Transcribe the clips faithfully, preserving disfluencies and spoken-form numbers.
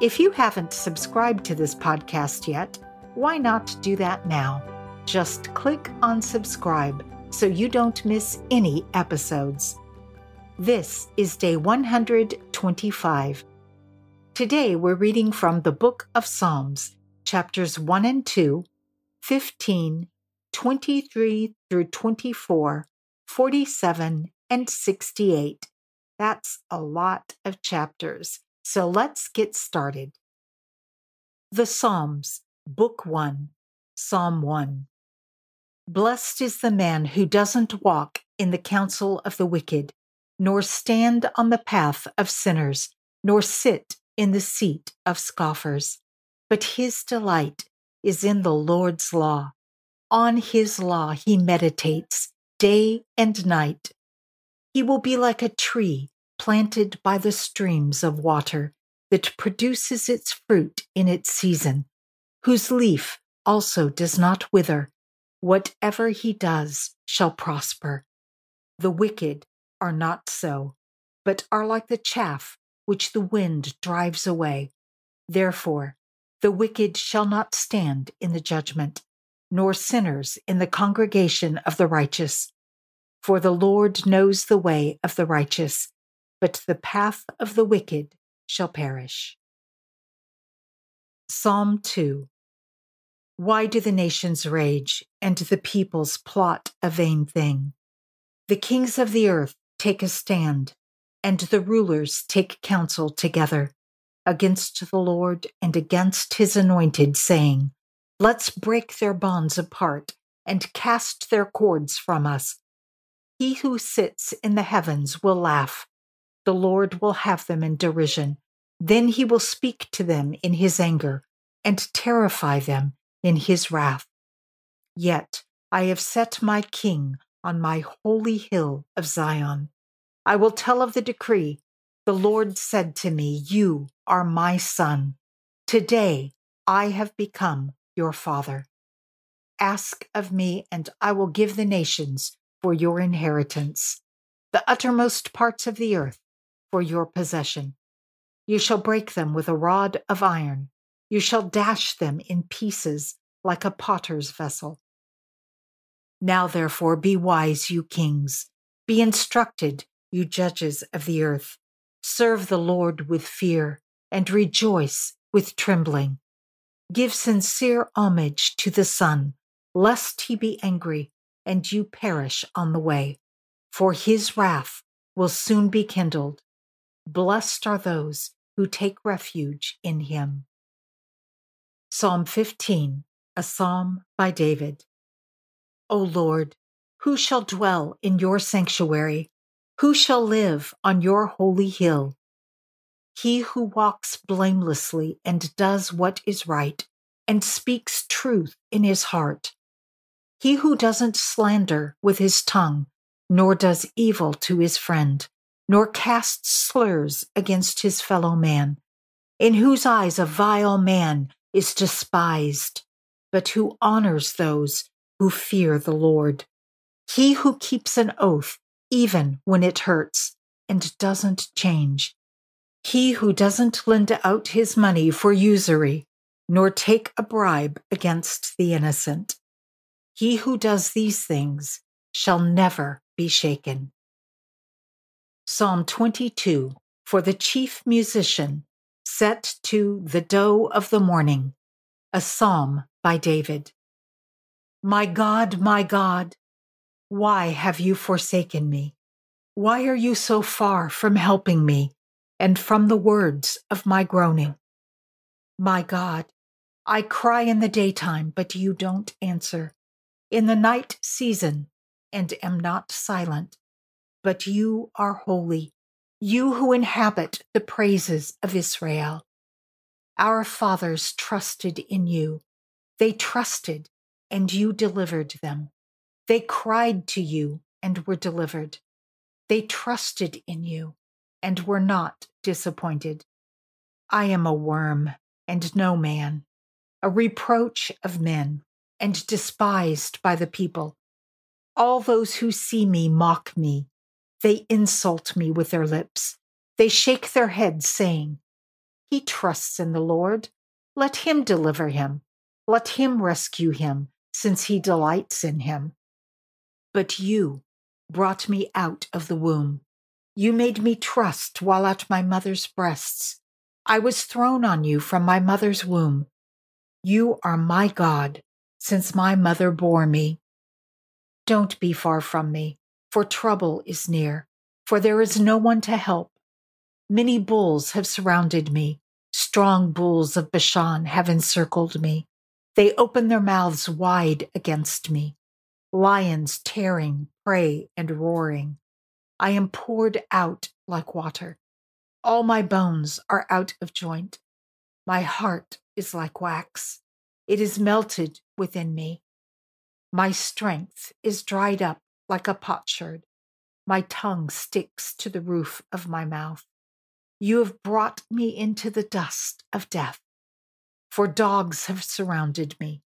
If you haven't subscribed to this podcast yet, why not do that now? Just click on subscribe so you don't miss any episodes. This is day one hundred twenty-five. Today we're reading from the Book of Psalms, chapters one and two, fifteen, twenty-three through twenty-four, forty-seven, and sixty-eight. That's a lot of chapters. So let's get started. The Psalms, Book one, Psalm one. Blessed is the man who doesn't walk in the counsel of the wicked, nor stand on the path of sinners, nor sit in the seat of scoffers. But his delight is in the Lord's law. On his law he meditates day and night. He will be like a tree planted by the streams of water, that produces its fruit in its season, whose leaf also does not wither. Whatever he does shall prosper. The wicked are not so, but are like the chaff which the wind drives away. Therefore, the wicked shall not stand in the judgment, nor sinners in the congregation of the righteous. For the Lord knows the way of the righteous, but the path of the wicked shall perish. Psalm two. Why do the nations rage, and the peoples plot a vain thing? The kings of the earth take a stand, and the rulers take counsel together, against the Lord and against his anointed, saying, Let's break their bonds apart, and cast their cords from us. He who sits in the heavens will laugh. The Lord will have them in derision. Then he will speak to them in his anger, and terrify them in his wrath. Yet I have set my king on my holy hill of Zion. I will tell of the decree. The Lord said to me, You are my son. Today I have become your father. Ask of me, and I will give the nations for your inheritance, the uttermost parts of the earth for your possession. You shall break them with a rod of iron. You shall dash them in pieces like a potter's vessel. Now therefore be wise, you kings. Be instructed, you judges of the earth. Serve the Lord with fear, and rejoice with trembling. Give sincere homage to the Son, lest he be angry, and you perish on the way. For his wrath will soon be kindled. Blessed are those who take refuge in him. Psalm fifteen, a psalm by David. O Lord, who shall dwell in your sanctuary? Who shall live on your holy hill? He who walks blamelessly and does what is right, and speaks truth in his heart. He who doesn't slander with his tongue, nor does evil to his friend, nor casts slurs against his fellow man, in whose eyes a vile man is despised, but who honors those who fear the Lord. He who keeps an oath even when it hurts and doesn't change. He who doesn't lend out his money for usury, nor take a bribe against the innocent. He who does these things shall never be shaken. Psalm twenty-two, for the chief musician, set to the Doe of the Morning, a psalm by David. My God, my God, why have you forsaken me? Why are you so far from helping me, and from the words of my groaning? My God, I cry in the daytime, but you don't answer. In the night season, and am not silent. But you are holy, you who inhabit the praises of Israel. Our fathers trusted in you. They trusted, and you delivered them. They cried to you and were delivered. They trusted in you and were not disappointed. I am a worm and no man, a reproach of men and despised by the people. All those who see me mock me. They insult me with their lips. They shake their heads, saying, "He trusts in the Lord. Let him deliver him. Let him rescue him, since he delights in him." But you brought me out of the womb. You made me trust while at my mother's breasts. I was thrown on you from my mother's womb. You are my God, since my mother bore me. Don't be far from me, for trouble is near, for there is no one to help. Many bulls have surrounded me. Strong bulls of Bashan have encircled me. They open their mouths wide against me. Lions tearing, prey, and roaring. I am poured out like water. All my bones are out of joint. My heart is like wax. It is melted within me. My strength is dried up like a potsherd. My tongue sticks to the roof of my mouth. You have brought me into the dust of death. For dogs have surrounded me.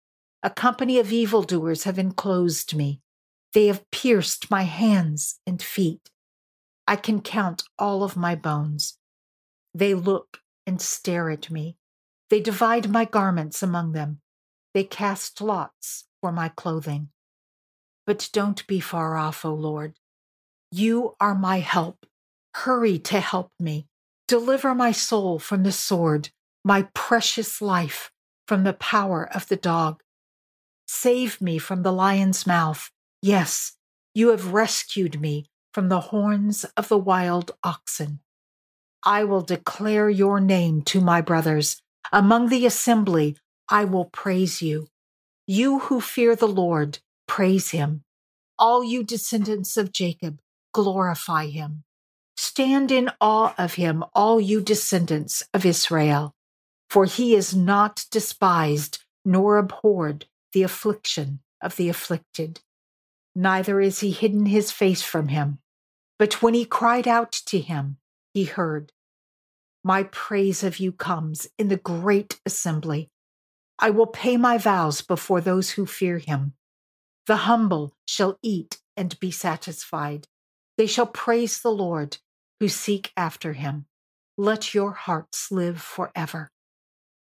A company of evildoers have enclosed me. They have pierced my hands and feet. I can count all of my bones. They look and stare at me. They divide my garments among them. They cast lots for my clothing. But don't be far off, O Lord. You are my help. Hurry to help me. Deliver my soul from the sword, my precious life from the power of the dog. Save me from the lion's mouth. Yes, you have rescued me from the horns of the wild oxen. I will declare your name to my brothers. Among the assembly, I will praise you. You who fear the Lord, praise him. All you descendants of Jacob, glorify him. Stand in awe of him, all you descendants of Israel, for he is not despised nor abhorred the affliction of the afflicted. Neither is he hidden his face from him. But when he cried out to him, he heard. My praise of you comes in the great assembly. I will pay my vows before those who fear him. The humble shall eat and be satisfied. They shall praise the Lord who seek after him. Let your hearts live forever.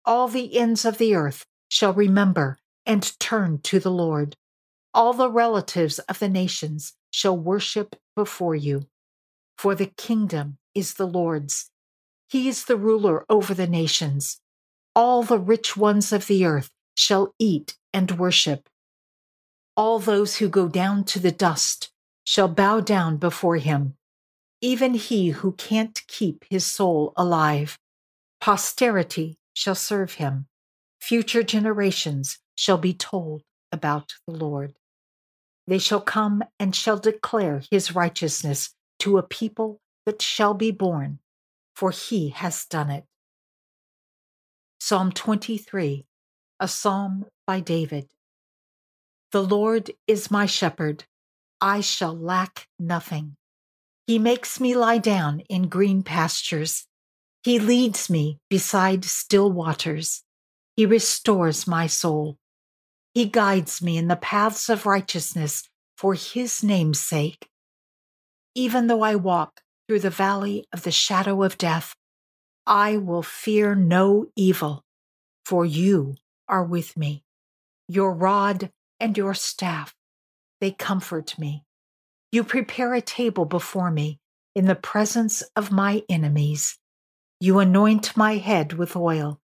All the ends of the earth shall remember and turn to the Lord. All the relatives of the nations shall worship before you. For the kingdom is the Lord's. He is the ruler over the nations. All the rich ones of the earth shall eat and worship. All those who go down to the dust shall bow down before him, even he who can't keep his soul alive. Posterity shall serve him. Future generations shall be told about the Lord. They shall come and shall declare his righteousness to a people that shall be born, for he has done it. Psalm twenty-three, a psalm by David. The Lord is my shepherd, I shall lack nothing. He makes me lie down in green pastures. He leads me beside still waters. He restores my soul. He guides me in the paths of righteousness for his name's sake. Even though I walk through the valley of the shadow of death, I will fear no evil, for you are with me. Your rod and your staff, they comfort me. You prepare a table before me in the presence of my enemies. You anoint my head with oil.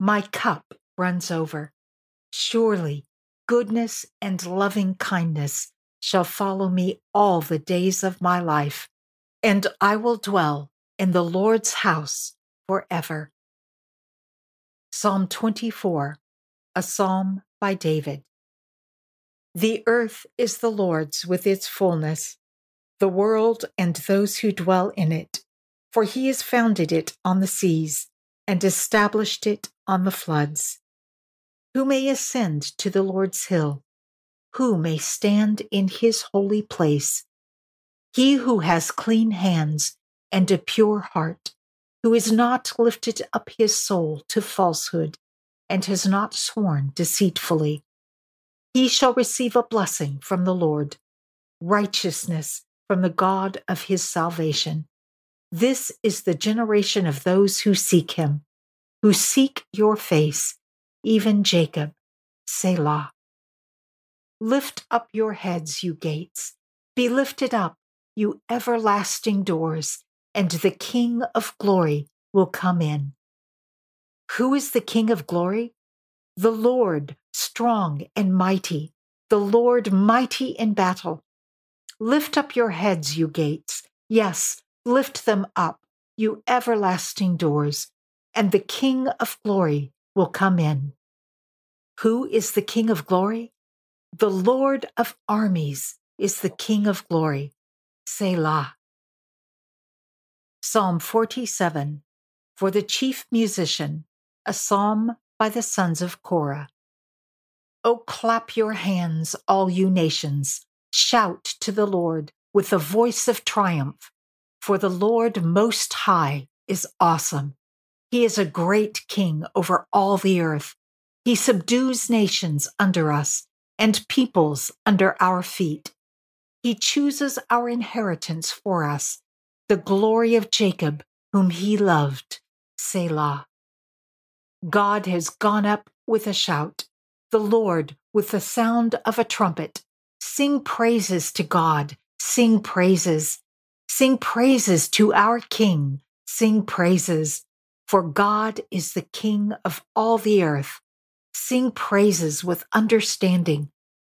My cup runs over. Surely goodness and loving kindness shall follow me all the days of my life, and I will dwell in the Lord's house forever. Psalm twenty-four, a psalm by David. The earth is the Lord's with its fullness, the world and those who dwell in it, for he has founded it on the seas and established it on the floods. Who may ascend to the Lord's hill? Who may stand in his holy place? He who has clean hands and a pure heart, who has not lifted up his soul to falsehood and has not sworn deceitfully. He shall receive a blessing from the Lord, righteousness from the God of his salvation. This is the generation of those who seek him, who seek your face, even Jacob, Selah. Lift up your heads, you gates. Be lifted up, you everlasting doors, and the King of glory will come in. Who is the King of glory? The Lord, strong and mighty, the Lord mighty in battle. Lift up your heads, you gates. Yes, lift them up, you everlasting doors, and the King of glory will come in. Who is the King of glory? The Lord of armies is the King of glory. Selah. Psalm forty-seven, for the chief musician, a psalm by the sons of Korah. O clap your hands, all you nations. Shout to the Lord with a voice of triumph, for the Lord Most High is awesome. He is a great king over all the earth. He subdues nations under us and peoples under our feet. He chooses our inheritance for us, the glory of Jacob, whom he loved. Selah. God has gone up with a shout, the Lord with the sound of a trumpet. Sing praises to God, sing praises. Sing praises to our King, sing praises. For God is the King of all the earth. Sing praises with understanding.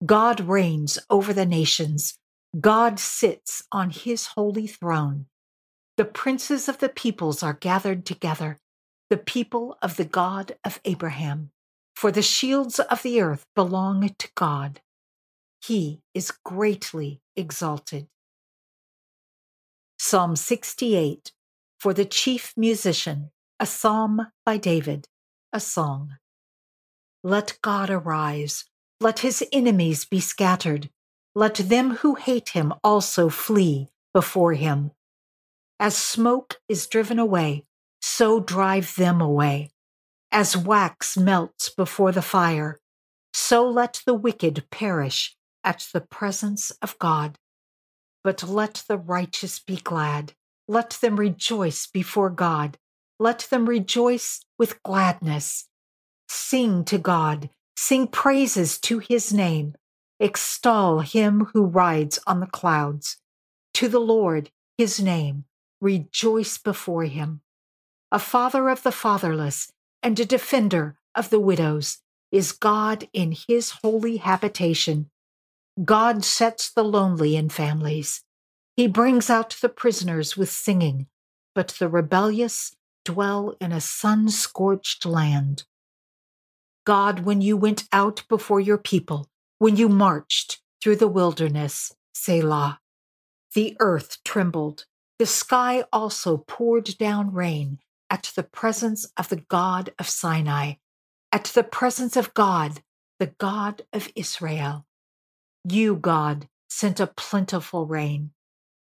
God reigns over the nations. God sits on his holy throne. The princes of the peoples are gathered together, the people of the God of Abraham. For the shields of the earth belong to God. He is greatly exalted. Psalm sixty-eight, for the chief musician, a psalm by David, a song. Let God arise, let his enemies be scattered, let them who hate him also flee before him. As smoke is driven away, so drive them away. As wax melts before the fire, so let the wicked perish at the presence of God. But let the righteous be glad, let them rejoice before God. Let them rejoice with gladness. Sing to God, sing praises to his name. Extol him who rides on the clouds. To the Lord, his name, rejoice before him. A father of the fatherless and a defender of the widows is God in his holy habitation. God sets the lonely in families. He brings out the prisoners with singing, but the rebellious dwell in a sun-scorched land. God, when you went out before your people, when you marched through the wilderness, Selah, the earth trembled. The sky also poured down rain at the presence of the God of Sinai, at the presence of God, the God of Israel. You, God, sent a plentiful rain.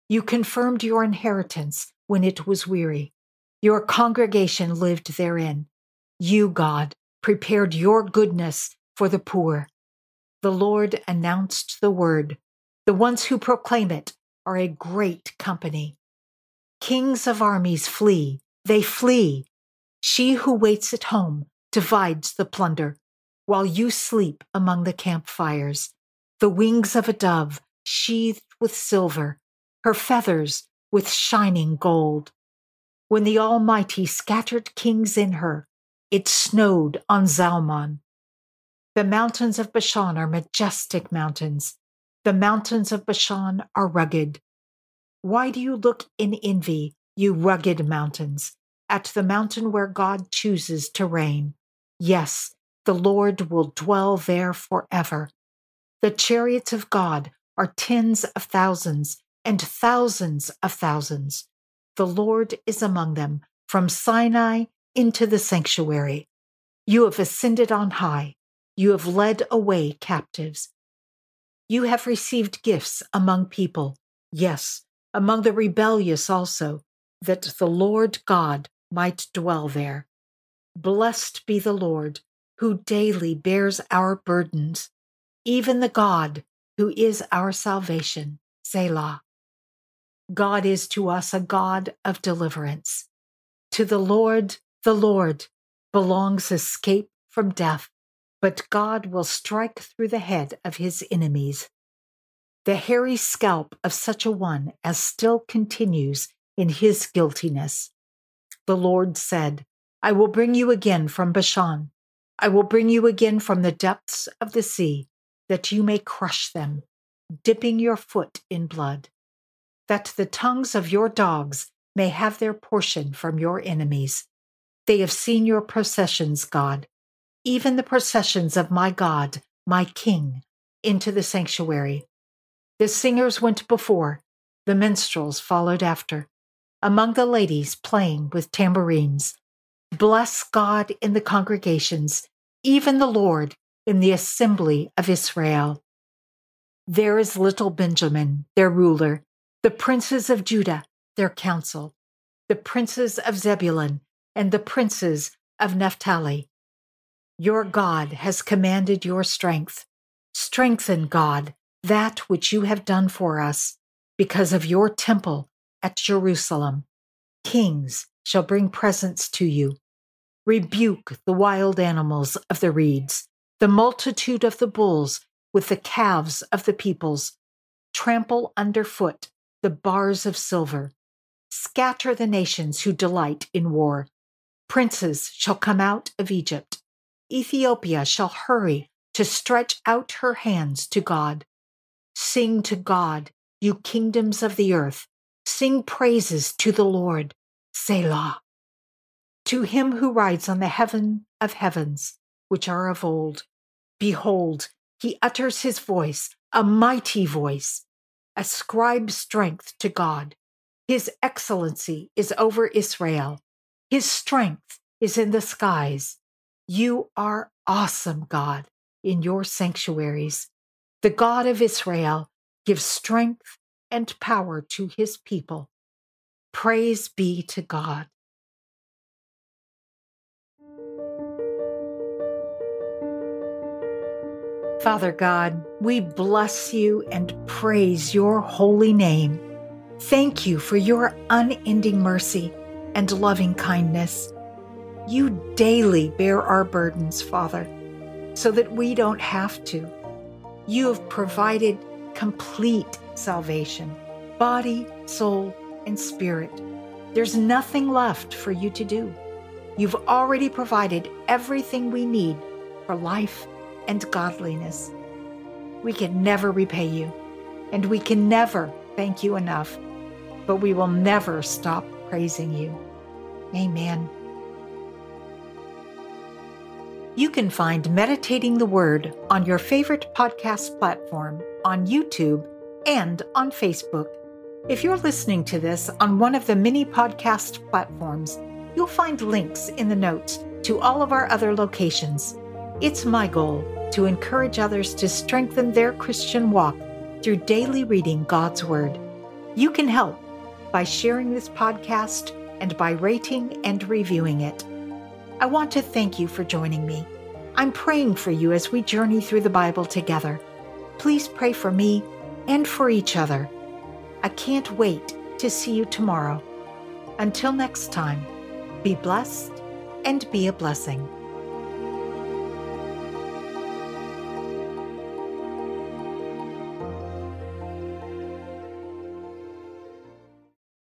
You confirmed your inheritance when it was weary. Your congregation lived therein. You, God, prepared your goodness for the poor. The Lord announced the word. The ones who proclaim it are a great company. Kings of armies flee, they flee. She who waits at home divides the plunder, while you sleep among the campfires. The wings of a dove sheathed with silver, her feathers with shining gold. When the Almighty scattered kings in her, it snowed on Zalman. The mountains of Bashan are majestic mountains. The mountains of Bashan are rugged. Why do you look in envy, you rugged mountains, at the mountain where God chooses to reign? Yes, the Lord will dwell there forever. The chariots of God are tens of thousands and thousands of thousands. The Lord is among them, from Sinai into the sanctuary. You have ascended on high. You have led away captives. You have received gifts among people, yes, among the rebellious also, that the Lord God might dwell there. Blessed be the Lord, who daily bears our burdens, even the God who is our salvation, Selah. God is to us a God of deliverance. To the Lord, the Lord, belongs escape from death, but God will strike through the head of his enemies. The hairy scalp of such a one as still continues in his guiltiness. The Lord said, I will bring you again from Bashan. I will bring you again from the depths of the sea, that you may crush them, dipping your foot in blood, that the tongues of your dogs may have their portion from your enemies. They have seen your processions, God, even the processions of my God, my King, into the sanctuary. The singers went before, the minstrels followed after, among the ladies playing with tambourines. Bless God in the congregations, even the Lord in the assembly of Israel. There is little Benjamin, their ruler, the princes of Judah, their counsel, the princes of Zebulun, and the princes of Naphtali. Your God has commanded your strength. Strengthen, God, that which you have done for us, because of your temple at Jerusalem. Kings shall bring presents to you. Rebuke the wild animals of the reeds, the multitude of the bulls with the calves of the peoples. Trample underfoot the bars of silver. Scatter the nations who delight in war. Princes shall come out of Egypt. Ethiopia shall hurry to stretch out her hands to God. Sing to God, you kingdoms of the earth. Sing praises to the Lord, Selah. To him who rides on the heaven of heavens, which are of old. Behold, he utters his voice, a mighty voice. Ascribe strength to God. His excellency is over Israel. His strength is in the skies. You are awesome, God, in your sanctuaries. The God of Israel gives strength and power to his people. Praise be to God. Father God, we bless you and praise your holy name. Thank you for your unending mercy and loving kindness. You daily bear our burdens, Father, so that we don't have to. You have provided complete salvation, body, soul, and spirit. There's nothing left for you to do. You've already provided everything we need for life and godliness. We can never repay you, and we can never thank you enough, but we will never stop praising you. Amen. You can find Meditating the Word on your favorite podcast platform, on YouTube, and on Facebook. If you're listening to this on one of the many podcast platforms, you'll find links in the notes to all of our other locations. It's my goal to encourage others to strengthen their Christian walk through daily reading God's Word. You can help by sharing this podcast and by rating and reviewing it. I want to thank you for joining me. I'm praying for you as we journey through the Bible together. Please pray for me and for each other. I can't wait to see you tomorrow. Until next time, be blessed and be a blessing.